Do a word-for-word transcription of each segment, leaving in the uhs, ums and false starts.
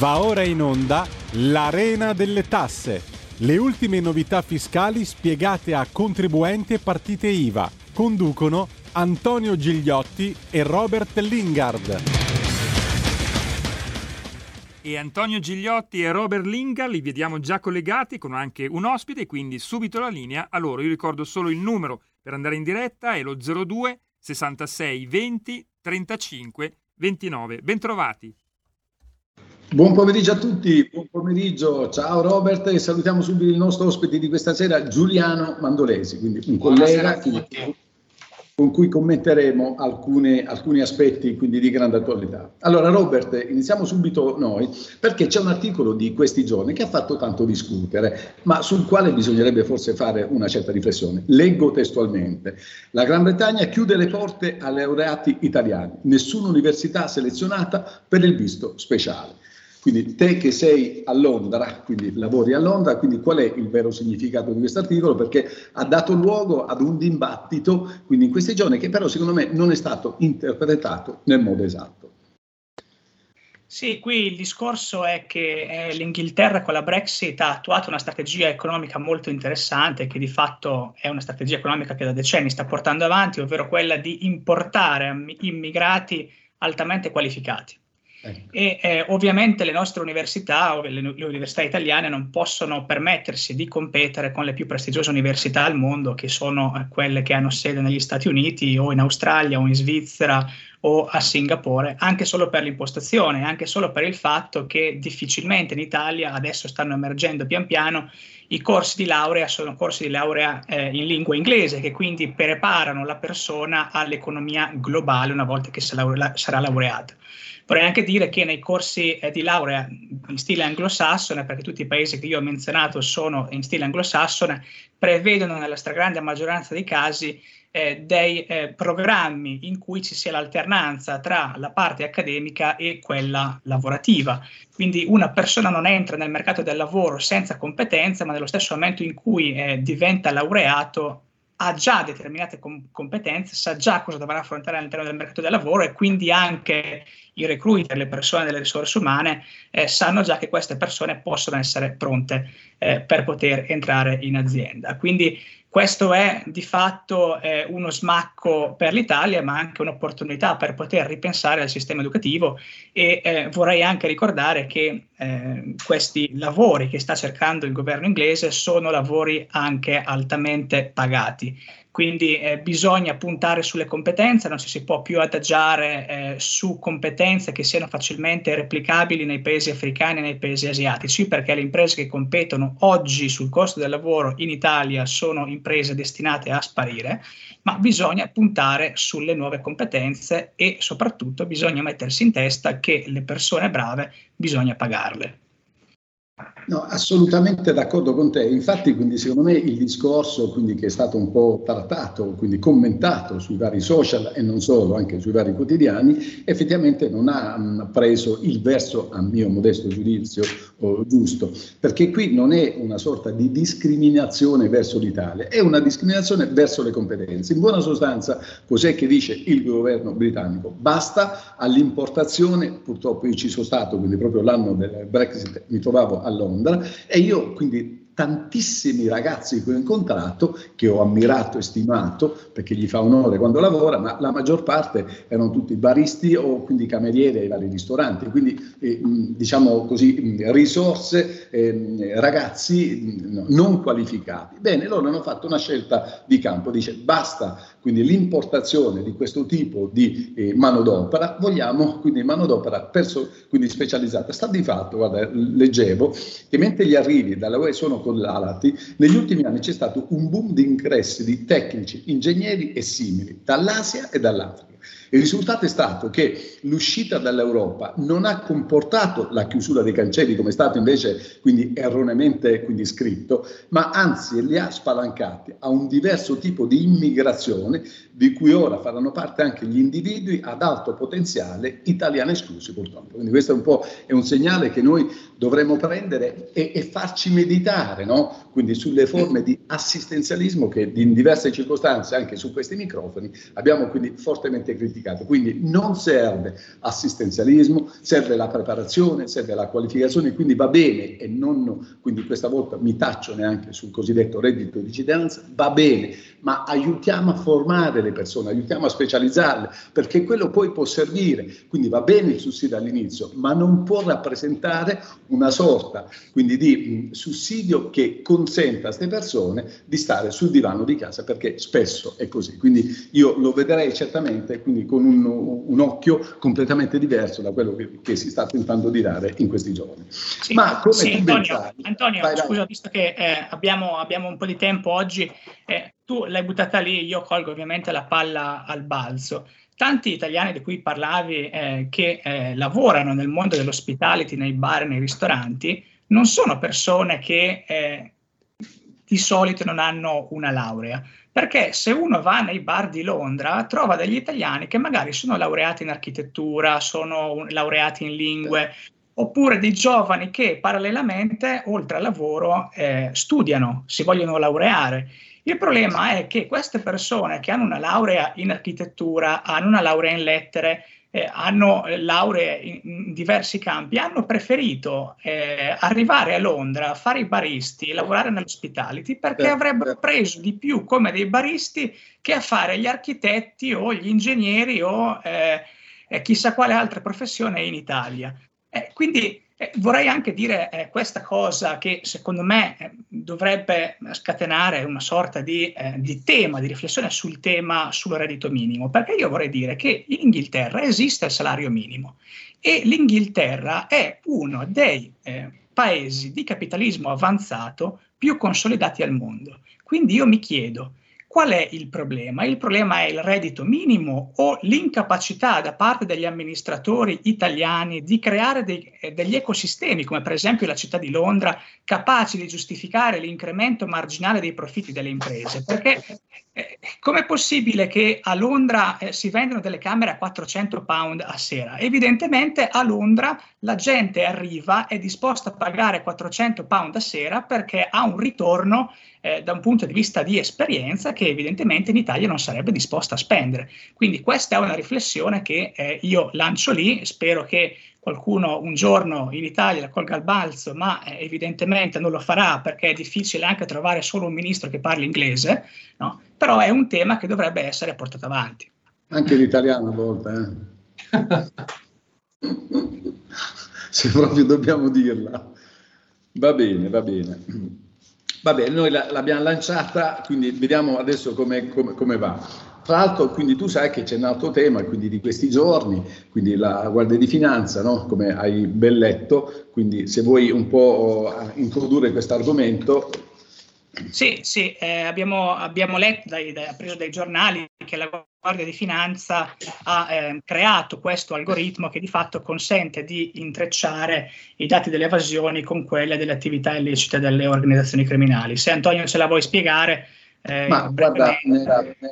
Va ora in onda l'Arena delle Tasse. Le ultime novità fiscali spiegate a contribuenti e partite I V A. Conducono Antonio Gigliotti e Robert Lingard. E Antonio Gigliotti e Robert Lingard li vediamo già collegati con anche un ospite, quindi subito la linea a loro. Io ricordo solo il numero per andare in diretta, è lo zero due sessantasei venti trentacinque ventinove. Bentrovati. Buon pomeriggio a tutti, buon pomeriggio, ciao Robert, e salutiamo subito il nostro ospite di questa sera, Giuliano Mandolesi, quindi un collega che, con cui commenteremo alcune, alcuni aspetti quindi di grande attualità. Allora Robert, iniziamo subito noi, perché c'è un articolo di questi giorni che ha fatto tanto discutere, ma sul quale bisognerebbe forse fare una certa riflessione. Leggo testualmente: la Gran Bretagna chiude le porte ai laureati italiani, nessuna università selezionata per il visto speciale. Quindi te che sei a Londra, quindi lavori a Londra, quindi qual è il vero significato di questo articolo? Perché ha dato luogo ad un dibattito, quindi in questi giorni, che però secondo me non è stato interpretato nel modo esatto. Sì, qui il discorso è che eh, l'Inghilterra con la Brexit ha attuato una strategia economica molto interessante, che di fatto è una strategia economica che da decenni sta portando avanti, ovvero quella di importare immigrati altamente qualificati. Ecco. E eh, ovviamente le nostre università, ov- le, le università italiane non possono permettersi di competere con le più prestigiose università al mondo, che sono eh, quelle che hanno sede negli Stati Uniti o in Australia o in Svizzera o a Singapore, anche solo per l'impostazione, anche solo per il fatto che difficilmente in Italia adesso stanno emergendo pian piano i corsi di laurea, sono corsi di laurea eh, in lingua inglese, che quindi preparano la persona all'economia globale una volta che sarà laureata. Vorrei anche dire che nei corsi eh, di laurea in stile anglosassone, perché tutti i paesi che io ho menzionato sono in stile anglosassone, prevedono nella stragrande maggioranza dei casi eh, dei eh, programmi in cui ci sia l'alternanza tra la parte accademica e quella lavorativa. Quindi una persona non entra nel mercato del lavoro senza competenza, ma nello stesso momento in cui eh, diventa laureato ha già determinate com- competenze, sa già cosa dovrà affrontare all'interno del mercato del lavoro, e quindi anche i recruiter, le persone delle risorse umane, eh, sanno già che queste persone possono essere pronte eh, per poter entrare in azienda. Quindi questo è di fatto eh, uno smacco per l'Italia, ma anche un'opportunità per poter ripensare al sistema educativo, e eh, vorrei anche ricordare che eh, questi lavori che sta cercando il governo inglese sono lavori anche altamente pagati. Quindi eh, bisogna puntare sulle competenze, non ci si può più adagiare eh, su competenze che siano facilmente replicabili nei paesi africani e nei paesi asiatici, perché le imprese che competono oggi sul costo del lavoro in Italia sono imprese destinate a sparire, ma bisogna puntare sulle nuove competenze, e soprattutto bisogna mettersi in testa che le persone brave bisogna pagarle. No, assolutamente d'accordo con te. Infatti, quindi, secondo me il discorso quindi, che è stato un po' trattato, quindi commentato sui vari social e non solo, anche sui vari quotidiani, effettivamente non ha mh, preso il verso, a mio modesto giudizio, oh, giusto, perché qui non è una sorta di discriminazione verso l'Italia, è una discriminazione verso le competenze. In buona sostanza, cos'è che dice il governo britannico? Basta all'importazione. Purtroppo io ci sono stato, quindi proprio l'anno del Brexit mi trovavo a a Londra, e io quindi tantissimi ragazzi che ho incontrato, che ho ammirato e stimato, perché gli fa onore quando lavora, ma la maggior parte erano tutti baristi o quindi camerieri ai vari ristoranti, quindi eh, diciamo così risorse, eh, ragazzi non qualificati. Bene, loro hanno fatto una scelta di campo, dice basta quindi l'importazione di questo tipo di eh, manodopera, vogliamo quindi manodopera perso, quindi specializzata. Sta di fatto, guarda, leggevo che mentre gli arrivi dalla U E sono collalati, negli ultimi anni c'è stato un boom di ingressi di tecnici, ingegneri e simili dall'Asia e dall'Africa. Il risultato è stato che l'uscita dall'Europa non ha comportato la chiusura dei cancelli, come è stato invece quindi erroneamente quindi scritto, ma anzi li ha spalancati a un diverso tipo di immigrazione, di cui ora faranno parte anche gli individui ad alto potenziale, italiani esclusi purtroppo. Quindi questo è un po' è un segnale che noi dovremmo prendere e, e farci meditare, no? Quindi sulle forme di assistenzialismo che in diverse circostanze, anche su questi microfoni, abbiamo quindi fortemente duramente criticato. Quindi non serve assistenzialismo, serve la preparazione, serve la qualificazione, quindi va bene, e non, quindi questa volta mi taccio neanche sul cosiddetto reddito di cittadinanza, va bene, ma aiutiamo a formare le persone, aiutiamo a specializzarle, perché quello poi può servire. Quindi va bene il sussidio all'inizio, ma non può rappresentare una sorta quindi di mh, sussidio che consenta a queste persone di stare sul divano di casa, perché spesso è così. Quindi io lo vedrei certamente quindi con un, un occhio completamente diverso da quello che, che si sta tentando di dare in questi giorni. Sì, ma come sì, Antonio, pensai, Antonio vai, scusa, vai. Visto che eh, abbiamo, abbiamo un po' di tempo oggi, eh, tu l'hai buttata lì, io colgo ovviamente la palla al balzo. Tanti italiani di cui parlavi eh, che eh, lavorano nel mondo dell'ospitality, nei bar, nei ristoranti, non sono persone che eh, di solito non hanno una laurea, perché se uno va nei bar di Londra trova degli italiani che magari sono laureati in architettura, sono laureati in lingue, oppure dei giovani che parallelamente, oltre al lavoro, eh, studiano, si vogliono laureare. Il problema è che queste persone che hanno una laurea in architettura, hanno una laurea in lettere, eh, hanno lauree in, in diversi campi, hanno preferito eh, arrivare a Londra, fare i baristi, lavorare nell'hospitality, perché avrebbero preso di più come dei baristi che a fare gli architetti o gli ingegneri o eh, chissà quale altra professione in Italia. Eh, quindi Eh, vorrei anche dire eh, questa cosa che secondo me eh, dovrebbe scatenare una sorta di, eh, di tema, di riflessione sul tema sul reddito minimo, perché io vorrei dire che in Inghilterra esiste il salario minimo e l'Inghilterra è uno dei eh, paesi di capitalismo avanzato più consolidati al mondo. Quindi io mi chiedo, qual è il problema? Il problema è il reddito minimo o l'incapacità da parte degli amministratori italiani di creare dei, degli ecosistemi, come per esempio la città di Londra, capaci di giustificare l'incremento marginale dei profitti delle imprese? Perché eh, com'è possibile che a Londra eh, si vendano delle camere a quattrocento pound a sera? Evidentemente a Londra la gente arriva, è disposta a pagare quattrocento pound a sera perché ha un ritorno Eh, da un punto di vista di esperienza che evidentemente in Italia non sarebbe disposta a spendere. Quindi questa è una riflessione che eh, io lancio lì, spero che qualcuno un giorno in Italia la colga al balzo, ma eh, evidentemente non lo farà perché è difficile anche trovare solo un ministro che parli inglese, no? Però è un tema che dovrebbe essere portato avanti. Anche l'italiano a volte, eh? Se proprio dobbiamo dirla. Va bene, va bene. Vabbè, noi la, l'abbiamo lanciata, quindi vediamo adesso come, come, come va. Tra l'altro, quindi tu sai che c'è un altro tema, quindi di questi giorni, quindi la Guardia di Finanza, no? Come hai ben letto, quindi se vuoi un po' introdurre questo argomento. Sì, sì, eh, abbiamo, abbiamo letto, dai, dai, preso dai giornali che la Guardia di Finanza ha eh, creato questo algoritmo che di fatto consente di intrecciare i dati delle evasioni con quelle delle attività illecite delle organizzazioni criminali. Se Antonio ce la vuoi spiegare. Eh, Ma guarda,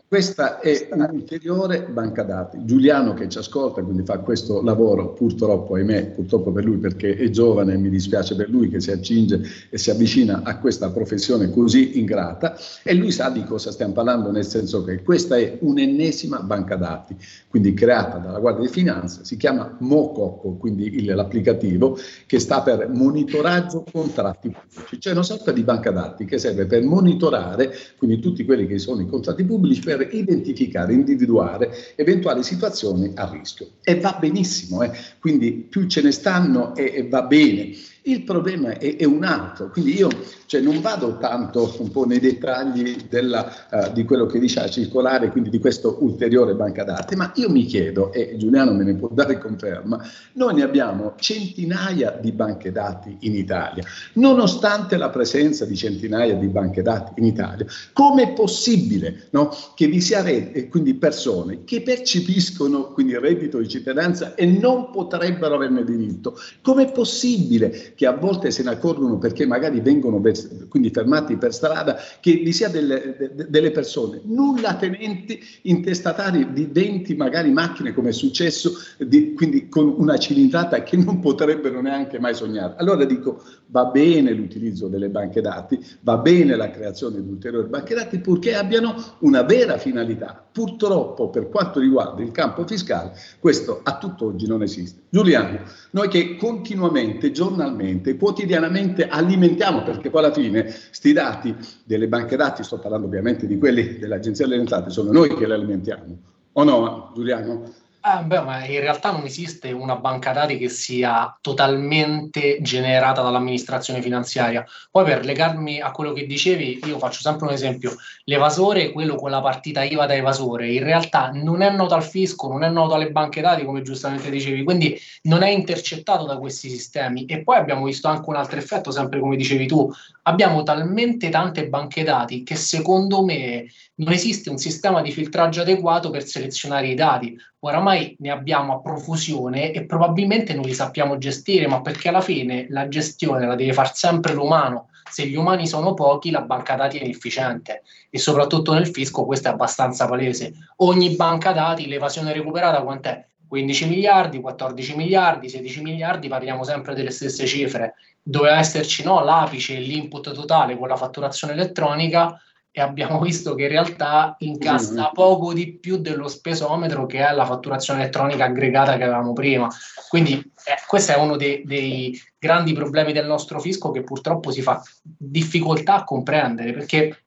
questa è un'ulteriore banca dati. Giuliano, che ci ascolta, quindi fa questo lavoro, purtroppo, ahimè, purtroppo per lui perché è giovane e mi dispiace per lui che si accinge e si avvicina a questa professione così ingrata, e lui sa di cosa stiamo parlando, nel senso che questa è un'ennesima banca dati, quindi creata dalla Guardia di Finanza, si chiama Mococco, quindi il, l'applicativo che sta per monitoraggio contratti pubblici, cioè una sorta di banca dati che serve per monitorare, quindi tutti quelli che sono i contratti pubblici, per identificare, individuare eventuali situazioni a rischio. E va benissimo, eh? Quindi più ce ne stanno e, e va bene. Il problema è, è un altro, quindi io cioè, non vado tanto un po' nei dettagli della, uh, di quello che dice la circolare, quindi di questo ulteriore banca dati, ma io mi chiedo, e Giuliano me ne può dare conferma, noi ne abbiamo centinaia di banche dati in Italia, nonostante la presenza di centinaia di banche dati in Italia, com'è possibile, no, che vi sia re- quindi persone che percepiscono quindi il reddito di cittadinanza e non potrebbero averne diritto? Com'è possibile che a volte se ne accorgono perché magari vengono quindi fermati per strada, che vi sia delle, de, delle persone nulla tenenti, intestatari di venti magari macchine, come è successo, di, quindi con una cilindrata che non potrebbero neanche mai sognare. Allora dico, va bene l'utilizzo delle banche dati, va bene la creazione di ulteriori banche dati, purché abbiano una vera finalità. Purtroppo per quanto riguarda il campo fiscale questo a tutt'oggi non esiste. Giuliano, noi che continuamente, giornalmente, quotidianamente alimentiamo, perché poi alla fine sti dati delle banche dati, sto parlando ovviamente di quelli dell'Agenzia delle Entrate, sono noi che li alimentiamo, o no Giuliano? Eh, beh, ma in realtà non esiste una banca dati che sia totalmente generata dall'amministrazione finanziaria. Poi, per legarmi a quello che dicevi, io faccio sempre un esempio: l'evasore, quello con la partita I V A da evasore, in realtà non è noto al fisco, non è noto alle banche dati, come giustamente dicevi, quindi non è intercettato da questi sistemi. E poi abbiamo visto anche un altro effetto, sempre come dicevi tu: abbiamo talmente tante banche dati che secondo me non esiste un sistema di filtraggio adeguato per selezionare i dati. Oramai ne abbiamo a profusione e probabilmente non li sappiamo gestire, ma perché alla fine la gestione la deve fare sempre l'umano. Se gli umani sono pochi, la banca dati è inefficiente, e soprattutto nel fisco questo è abbastanza palese. Ogni banca dati, l'evasione recuperata quant'è? quindici miliardi, quattordici miliardi, sedici miliardi, parliamo sempre delle stesse cifre. Doveva esserci, no, l'apice, l'input totale con la fatturazione elettronica, e abbiamo visto che in realtà incassa poco di più dello spesometro, che è la fatturazione elettronica aggregata che avevamo prima. Quindi eh, questo è uno dei, dei grandi problemi del nostro fisco, che purtroppo si fa difficoltà a comprendere, perché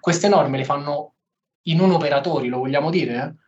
queste norme le fanno i non operatori, lo vogliamo dire? Eh?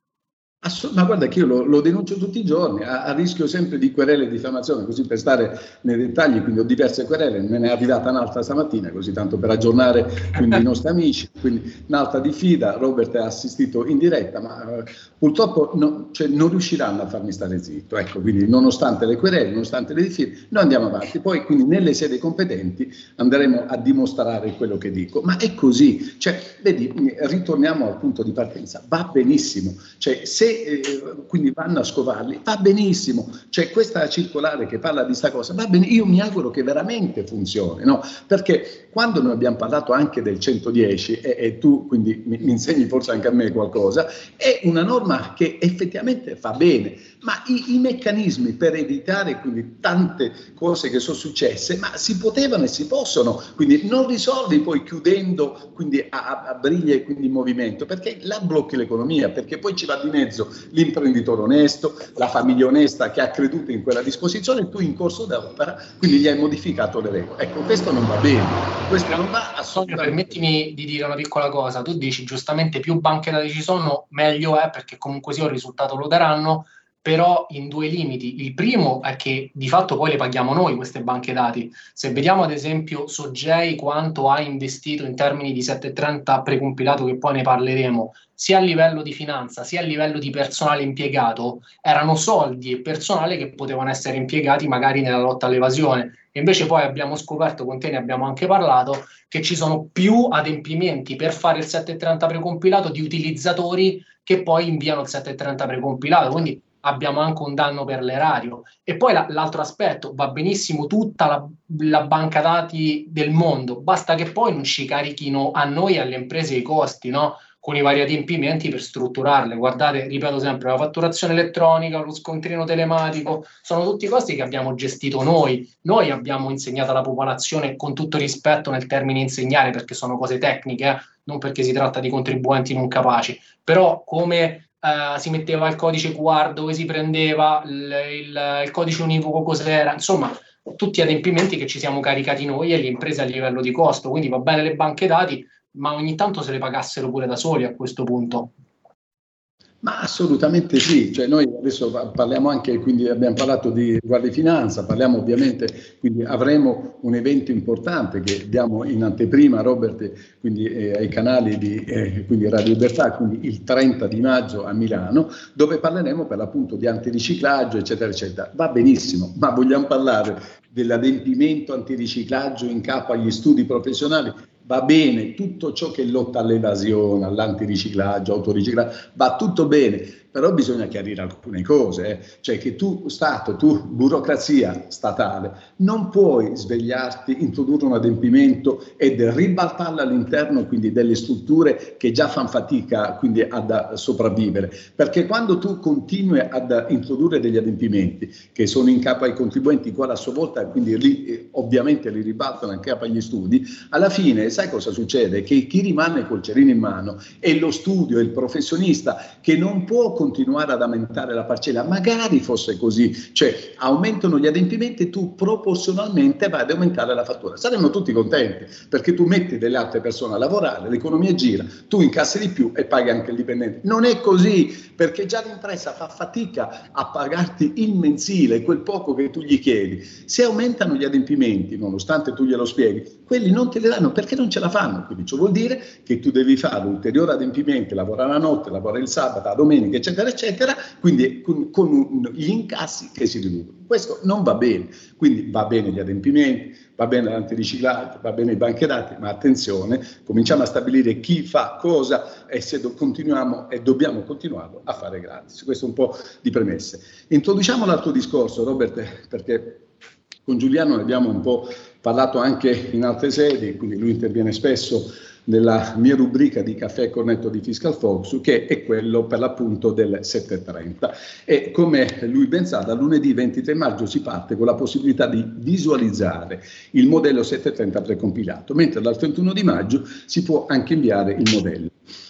Ma guarda che io lo, lo denuncio tutti i giorni, a, a rischio sempre di querele e diffamazione, così per stare nei dettagli, quindi ho diverse querele, me ne è affidata un'altra stamattina, così tanto per aggiornare quindi i nostri amici, quindi un'altra diffida. Robert ha assistito in diretta, ma eh, purtroppo no, cioè, non riusciranno a farmi stare zitto, ecco, quindi nonostante le querele, nonostante le diffide, noi andiamo avanti, poi quindi nelle sedi competenti andremo a dimostrare quello che dico, ma è così, cioè, vedi, ritorniamo al punto di partenza, va benissimo, cioè se Eh, quindi vanno a scovarli, va benissimo, cioè questa circolare che parla di sta cosa, va bene, io mi auguro che veramente funzioni, no? Perché quando noi abbiamo parlato anche del centodieci e, e tu quindi mi, mi insegni forse anche a me qualcosa, è una norma che effettivamente fa bene, ma i, i meccanismi per evitare quindi tante cose che sono successe, ma si potevano e si possono, quindi non risolvi poi chiudendo quindi a, a briglie quindi il movimento, perché là blocchi l'economia, perché poi ci va di mezzo l'imprenditore onesto, la famiglia onesta che ha creduto in quella disposizione, tu in corso d'opera quindi gli hai modificato le regole. Ecco, questo non va bene, questo non va assolutamente. Permettimi di dire una piccola cosa, tu dici giustamente più banche dati ci sono meglio è, perché comunque sia un risultato lo daranno, però in due limiti. Il primo è che di fatto poi le paghiamo noi queste banche dati. Se vediamo ad esempio Soggei quanto ha investito in termini di sette trenta precompilato, che poi ne parleremo, sia a livello di finanza sia a livello di personale impiegato, erano soldi e personale che potevano essere impiegati magari nella lotta all'evasione. E invece poi abbiamo scoperto, con te ne abbiamo anche parlato, che ci sono più adempimenti per fare il sette trenta precompilato di utilizzatori che poi inviano il sette trenta precompilato, quindi abbiamo anche un danno per l'erario. E poi la, l'altro aspetto, va benissimo tutta la, la banca dati del mondo, basta che poi non ci carichino a noi e alle imprese i costi, no? Con i vari adempimenti per strutturarle. Guardate, ripeto sempre, la fatturazione elettronica, lo scontrino telematico, sono tutti costi che abbiamo gestito noi. Noi abbiamo insegnato alla popolazione, con tutto rispetto nel termine insegnare, perché sono cose tecniche, eh? Non perché si tratta di contribuenti non capaci, però come... Uh, si metteva il codice Q R, dove si prendeva il, il, il codice univoco, cos'era, insomma tutti adempimenti che ci siamo caricati noi e le imprese a livello di costo. Quindi va bene le banche dati, ma ogni tanto se le pagassero pure da soli a questo punto. Ma assolutamente sì, cioè noi adesso parliamo anche, quindi abbiamo parlato di Guardia Finanza, parliamo ovviamente, quindi avremo un evento importante che diamo in anteprima, Robert, quindi eh, ai canali di eh, quindi Radio Libertà, quindi il trenta di maggio a Milano, dove parleremo per l'appunto di antiriciclaggio, eccetera, eccetera. Va benissimo, ma vogliamo parlare dell'adempimento antiriciclaggio in capo agli studi professionali? va bene, tutto ciò che lotta all'evasione, all'antiriciclaggio, autoriciclaggio, va tutto bene, però bisogna chiarire alcune cose, eh. Cioè che tu, Stato, tu, burocrazia statale, non puoi svegliarti, introdurre un adempimento ed ribaltarlo all'interno quindi delle strutture che già fanno fatica quindi ad sopravvivere, perché quando tu continui ad introdurre degli adempimenti che sono in capo ai contribuenti, quale a sua volta, quindi li, ovviamente li ribaltano in capo agli studi, alla fine sai cosa succede? Che chi rimane col cerino in mano è lo studio, è il professionista che non può continuare ad aumentare la parcella, magari fosse così, cioè aumentano gli adempimenti e tu proporzionalmente vai ad aumentare la fattura. Saremmo tutti contenti perché tu metti delle altre persone a lavorare, l'economia gira, tu incassi di più e paghi anche il dipendente. Non è così, perché già l'impresa fa fatica a pagarti il mensile, quel poco che tu gli chiedi. Se aumentano gli adempimenti, nonostante tu glielo spieghi, quelli non te li danno perché non ce la fanno. Quindi ciò vuol dire che tu devi fare ulteriori adempimenti, lavorare la notte, lavorare il sabato, la domenica, eccetera, eccetera, quindi con, con un, gli incassi che si riducono. Questo non va bene, quindi va bene gli adempimenti, va bene l'antiriciclaggio, va bene i banche dati, ma attenzione, cominciamo a stabilire chi fa cosa e se do, continuiamo e dobbiamo continuarlo a fare gratis. Questo è un po' di premesse. Introduciamo l'altro discorso, Robert, perché con Giuliano ne abbiamo un po' parlato anche in altre sedi, quindi lui interviene spesso nella mia rubrica di Caffè Cornetto di Fiscal Fox, che è quello per l'appunto del sette e trenta, e come lui ben sa da lunedì ventitré maggio si parte con la possibilità di visualizzare il modello sette e trenta precompilato, mentre dal trentuno di maggio si può anche inviare il modello.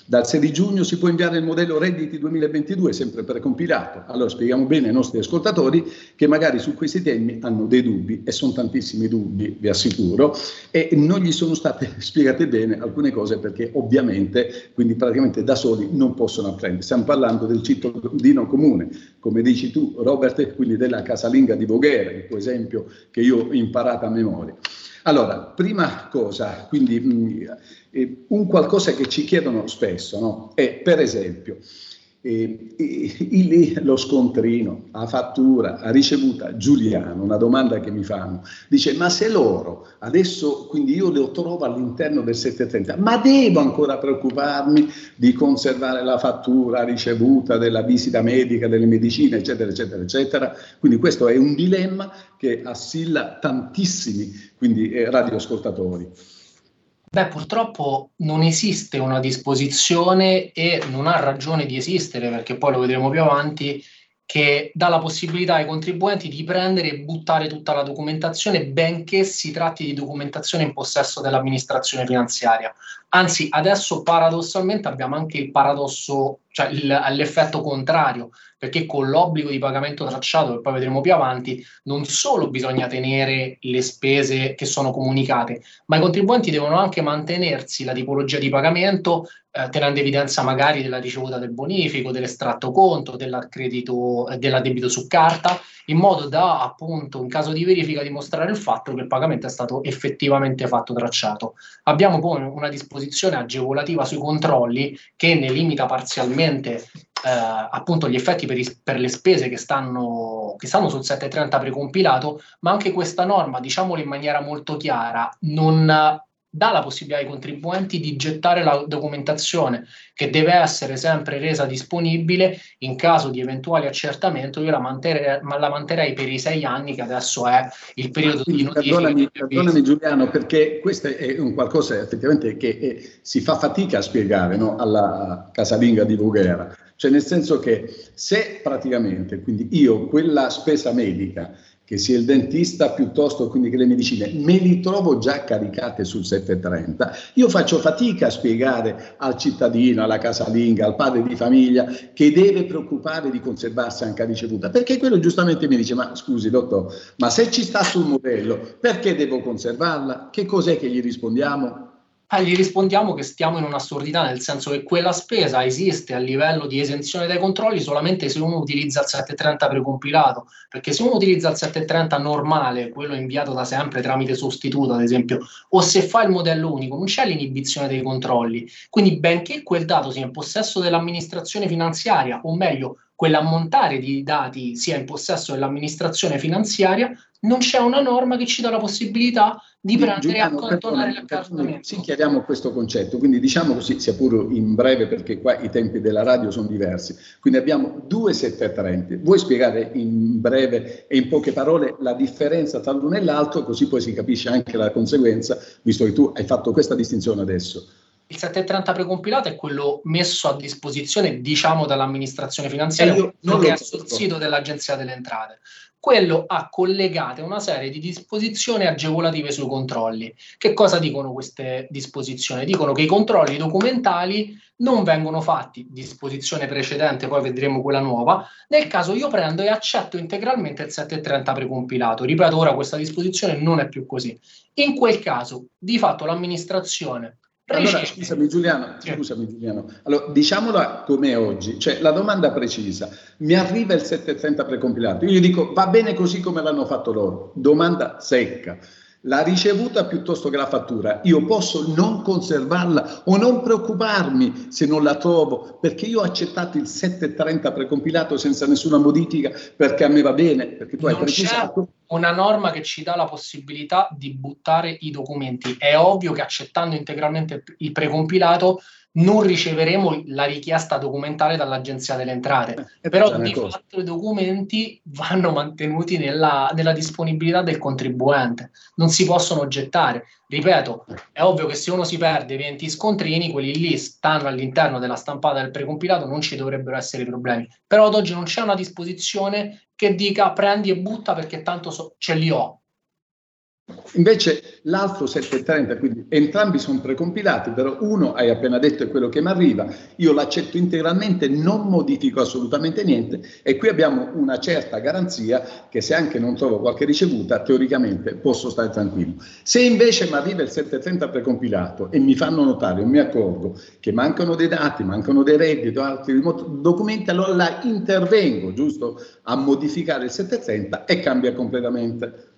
Dal sei di giugno si può inviare il modello redditi duemilaventidue, sempre precompilato. Allora spieghiamo bene ai nostri ascoltatori che magari su questi temi hanno dei dubbi, e sono tantissimi dubbi, vi assicuro, e non gli sono state spiegate bene alcune cose perché ovviamente, quindi praticamente da soli non possono apprendere. Stiamo parlando del cittadino comune, come dici tu Robert, quindi della casalinga di Voghera, il tuo esempio che io ho imparato a memoria. Allora, prima cosa, quindi mh, eh, un qualcosa che ci chiedono spesso, no? È per esempio eh, eh, il, lo scontrino, la fattura, la ricevuta. Giuliano, una domanda che mi fanno, dice ma se loro, adesso quindi io lo trovo all'interno del sette e trenta, ma devo ancora preoccuparmi di conservare la fattura, la ricevuta della visita medica, delle medicine, eccetera, eccetera, eccetera. Quindi questo è un dilemma che assilla tantissimi quindi eh, radioascoltatori. Beh, purtroppo non esiste una disposizione e non ha ragione di esistere, perché poi lo vedremo più avanti, che dà la possibilità ai contribuenti di prendere e buttare tutta la documentazione, benché si tratti di documentazione in possesso dell'amministrazione finanziaria. Anzi, adesso paradossalmente abbiamo anche il paradosso, cioè il, l'effetto contrario, perché con l'obbligo di pagamento tracciato, che poi vedremo più avanti, non solo bisogna tenere le spese che sono comunicate, ma i contribuenti devono anche mantenersi la tipologia di pagamento, eh, tenendo evidenza magari della ricevuta del bonifico, dell'estratto conto, dell'accredito, eh, dell'addebito su carta, in modo da, appunto, in caso di verifica, dimostrare il fatto che il pagamento è stato effettivamente fatto tracciato. Abbiamo poi una disposizione agevolativa sui controlli che ne limita parzialmente eh, appunto gli effetti per, i, per le spese che stanno, che stanno sul sette e trenta precompilato, ma anche questa norma, diciamola in maniera molto chiara, non dà la possibilità ai contribuenti di gettare la documentazione, che deve essere sempre resa disponibile in caso di eventuale accertamento. Io la manterrei, ma la manterrei per i sei anni, che adesso è il periodo di notifica. Perdonami, perdonami Giuliano, perché questo è un qualcosa effettivamente che è, si fa fatica a spiegare, no? Alla casalinga di Voghera. Cioè nel senso che se praticamente quindi io quella spesa medica, che sia il dentista piuttosto quindi che le medicine, me li trovo già caricate sul sette e trenta, io faccio fatica a spiegare al cittadino, alla casalinga, al padre di famiglia che deve preoccupare di conservarsi anche la ricevuta, perché quello giustamente mi dice ma scusi dottor, ma se ci sta sul modello perché devo conservarla? Che cos'è che gli rispondiamo? Ah, gli rispondiamo che stiamo in un'assurdità, nel senso che quella spesa esiste a livello di esenzione dai controlli solamente se uno utilizza il sette e trenta precompilato, perché se uno utilizza il sette e trenta normale, quello inviato da sempre tramite sostituto ad esempio, o se fa il modello unico, non c'è l'inibizione dei controlli. Quindi benché quel dato sia in possesso dell'amministrazione finanziaria, o meglio quell'ammontare di dati sia in possesso dell'amministrazione finanziaria, non c'è una norma che ci dà la possibilità di prendere e accantonare l'accantonamento. Sì, chiariamo questo concetto, quindi diciamo così, sia pur in breve perché qua i tempi della radio sono diversi, quindi abbiamo due settetrenti. Vuoi spiegare in breve e in poche parole la differenza tra l'uno e l'altro, così poi si capisce anche la conseguenza, visto che tu hai fatto questa distinzione adesso? Il settecentotrenta precompilato è quello messo a disposizione, diciamo, dall'amministrazione finanziaria, eh, non che è sul sito dell'Agenzia delle Entrate. Quello ha collegate una serie di disposizioni agevolative sui controlli. Che cosa dicono queste disposizioni? Dicono che i controlli documentali non vengono fatti, disposizione precedente, poi vedremo quella nuova, nel caso io prendo e accetto integralmente il settecentotrenta precompilato. Ripeto, ora questa disposizione non è più così. In quel caso, di fatto, l'amministrazione... Allora, scusami Giuliano, scusami Giuliano, allora, diciamola come oggi, cioè la domanda precisa, mi arriva il settecentotrenta precompilato, io gli dico va bene così come l'hanno fatto loro, domanda secca, la ricevuta piuttosto che la fattura, io posso non conservarla o non preoccuparmi se non la trovo, perché io ho accettato il settecentotrenta precompilato senza nessuna modifica, perché a me va bene, perché tu non hai precisato... Una norma che ci dà la possibilità di buttare i documenti. È ovvio che accettando integralmente il precompilato non riceveremo la richiesta documentale dall'Agenzia delle Entrate, eh, però di cosa. fatto i documenti vanno mantenuti nella, nella disponibilità del contribuente, non si possono gettare. Ripeto, è ovvio che se uno si perde venti scontrini, quelli lì stanno all'interno della stampata del precompilato, non ci dovrebbero essere problemi, però ad oggi non c'è una disposizione che dica prendi e butta perché tanto so, ce li ho. Invece l'altro settecentotrenta, quindi entrambi sono precompilati, però uno, hai appena detto, è quello che mi arriva, io l'accetto integralmente, non modifico assolutamente niente e qui abbiamo una certa garanzia che se anche non trovo qualche ricevuta, teoricamente posso stare tranquillo. Se invece mi arriva il settecentotrenta precompilato e mi fanno notare o mi accorgo che mancano dei dati, mancano dei redditi o altri documenti, allora la intervengo, giusto, a modificare il settecentotrenta e cambia completamente.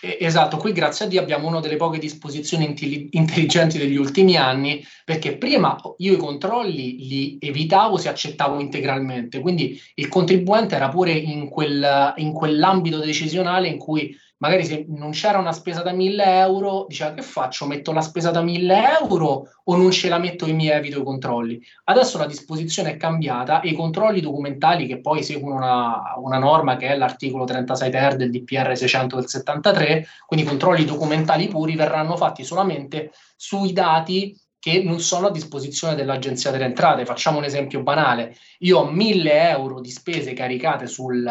Esatto, qui grazie a Dio abbiamo una delle poche disposizioni intelligenti degli ultimi anni, perché prima io i controlli li evitavo se accettavo integralmente, quindi il contribuente era pure in, quel, in quell'ambito decisionale in cui magari se non c'era una spesa da mille euro diceva che faccio, metto la spesa da mille euro o non ce la metto e mi evito i controlli. Adesso la disposizione è cambiata e i controlli documentali che poi seguono una, una norma che è l'articolo trentasei ter del D P R seicento del settantatré, quindi i controlli documentali puri verranno fatti solamente sui dati che non sono a disposizione dell'Agenzia delle Entrate. Facciamo un esempio banale, io ho mille euro di spese caricate sul,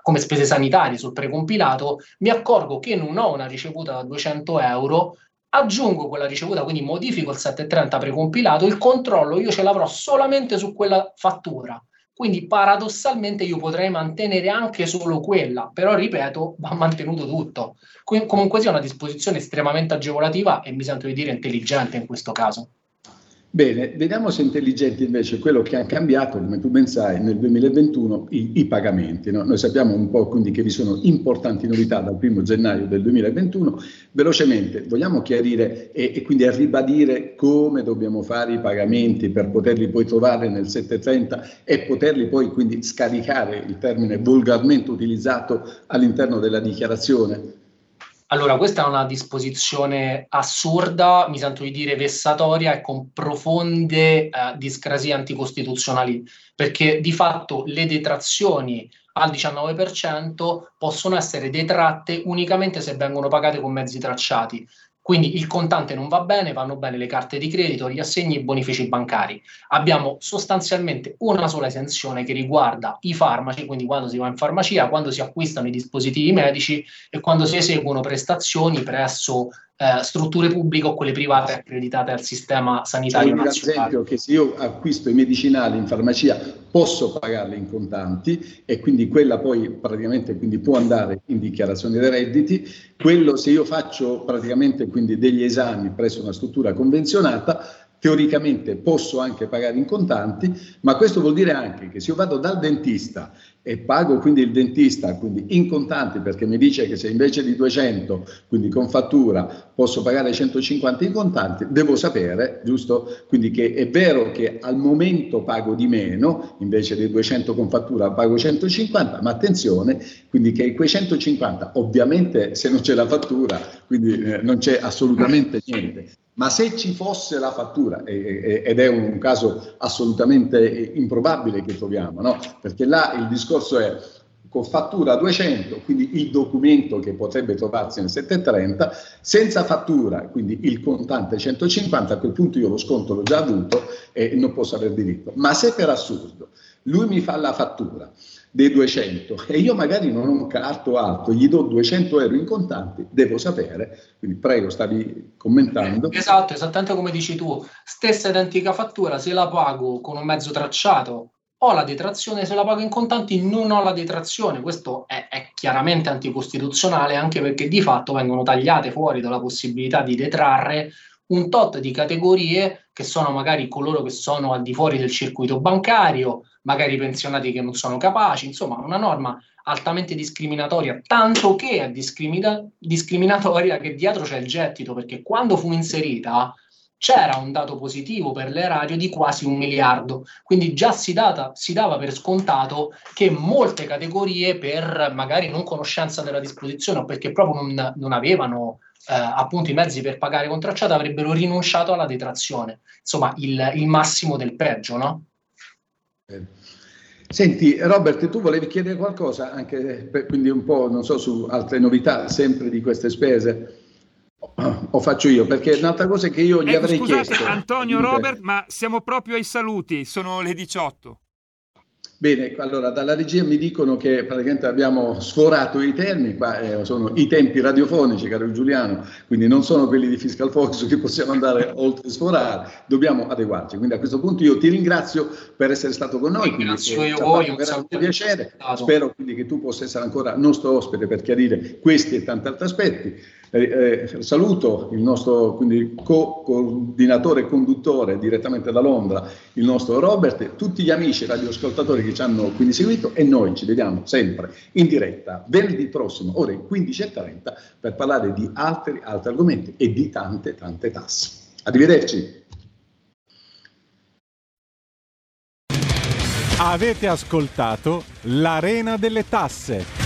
come spese sanitarie sul precompilato, mi accorgo che non ho una ricevuta da duecento euro, aggiungo quella ricevuta, quindi modifico il settecentotrenta precompilato, il controllo io ce l'avrò solamente su quella fattura, quindi paradossalmente io potrei mantenere anche solo quella, però ripeto, va mantenuto tutto. Quindi, comunque sia una disposizione estremamente agevolativa e mi sento di dire intelligente in questo caso. Bene, vediamo se intelligente invece quello che ha cambiato, come tu ben sai, nel duemilaventuno i, i pagamenti. No? Noi sappiamo un po' quindi che vi sono importanti novità dal primo gennaio del duemilaventuno. Velocemente vogliamo chiarire e, e quindi ribadire come dobbiamo fare i pagamenti per poterli poi trovare nel settecentotrenta e poterli poi quindi scaricare, il termine volgarmente utilizzato, all'interno della dichiarazione. Allora, questa è una disposizione assurda, mi sento di dire vessatoria e con profonde eh, discrasie anticostituzionali, perché di fatto le detrazioni al diciannove per cento possono essere detratte unicamente se vengono pagate con mezzi tracciati. Quindi il contante non va bene, vanno bene le carte di credito, gli assegni e i bonifici bancari. Abbiamo sostanzialmente una sola esenzione che riguarda i farmaci, quindi quando si va in farmacia, quando si acquistano i dispositivi medici e quando si eseguono prestazioni presso eh, strutture pubbliche o quelle private accreditate al sistema sanitario nazionale. Per esempio, che se io acquisto i medicinali in farmacia posso pagarli in contanti e quindi quella poi praticamente quindi può andare in dichiarazione dei redditi. Quello se io faccio praticamente quindi degli esami presso una struttura convenzionata, teoricamente posso anche pagare in contanti, ma questo vuol dire anche che se io vado dal dentista e pago quindi il dentista quindi in contanti, perché mi dice che se invece di duecento, quindi con fattura, posso pagare centocinquanta in contanti, devo sapere, giusto? Quindi che è vero che al momento pago di meno, invece dei duecento con fattura pago centocinquanta, ma attenzione, quindi che quei centocinquanta, ovviamente se non c'è la fattura, quindi eh, non c'è assolutamente niente. Ma se ci fosse la fattura, ed è un caso assolutamente improbabile che troviamo, no? Perché là il discorso è con fattura duecento, quindi il documento che potrebbe trovarsi nel settecentotrenta, senza fattura, quindi il contante centocinquanta, a quel punto io lo sconto l'ho già avuto e non posso aver diritto. Ma se per assurdo lui mi fa la fattura dei duecento e io magari non ho carto alto, gli do duecento euro in contanti, devo sapere, quindi prego, stavi commentando. Esatto, esattamente come dici tu, stessa identica fattura, se la pago con un mezzo tracciato ho la detrazione, se la pago in contanti non ho la detrazione. Questo è, è chiaramente anticostituzionale, anche perché di fatto vengono tagliate fuori dalla possibilità di detrarre un tot di categorie che sono magari coloro che sono al di fuori del circuito bancario, magari pensionati che non sono capaci, insomma una norma altamente discriminatoria, tanto che è discrimina- discriminatoria che dietro c'è il gettito, perché quando fu inserita c'era un dato positivo per l'erario di quasi un miliardo, quindi già si, data, si dava per scontato che molte categorie, per magari non conoscenza della disposizione o perché proprio non, non avevano eh, appunto i mezzi per pagare con tracciata, avrebbero rinunciato alla detrazione, insomma il, il massimo del peggio, no? Senti Robert, tu volevi chiedere qualcosa anche per, quindi un po' non so su altre novità sempre di queste spese? O faccio io, perché è un'altra cosa che io gli eh, avrei scusate, chiesto. Antonio, Robert, ma siamo proprio ai saluti, sono le diciotto. Bene, allora dalla regia mi dicono che praticamente abbiamo sforato i termini, qua eh, sono i tempi radiofonici, caro Giuliano, quindi non sono quelli di Fiscal Fox che possiamo andare oltre sforare, dobbiamo adeguarci. Quindi a questo punto io ti ringrazio per essere stato con noi. Ringrazio io voi, un saluto, piacere. Spero quindi che tu possa essere ancora nostro ospite per chiarire questi e tanti altri aspetti. Eh, eh, saluto il nostro quindi co-coordinatore e conduttore direttamente da Londra, il nostro Robert, tutti gli amici radioascoltatori che ci hanno quindi seguito, e noi ci vediamo sempre in diretta venerdì prossimo ore quindici e trenta per parlare di altri, altri argomenti e di tante tante tasse. Arrivederci. Avete ascoltato l'Arena delle Tasse.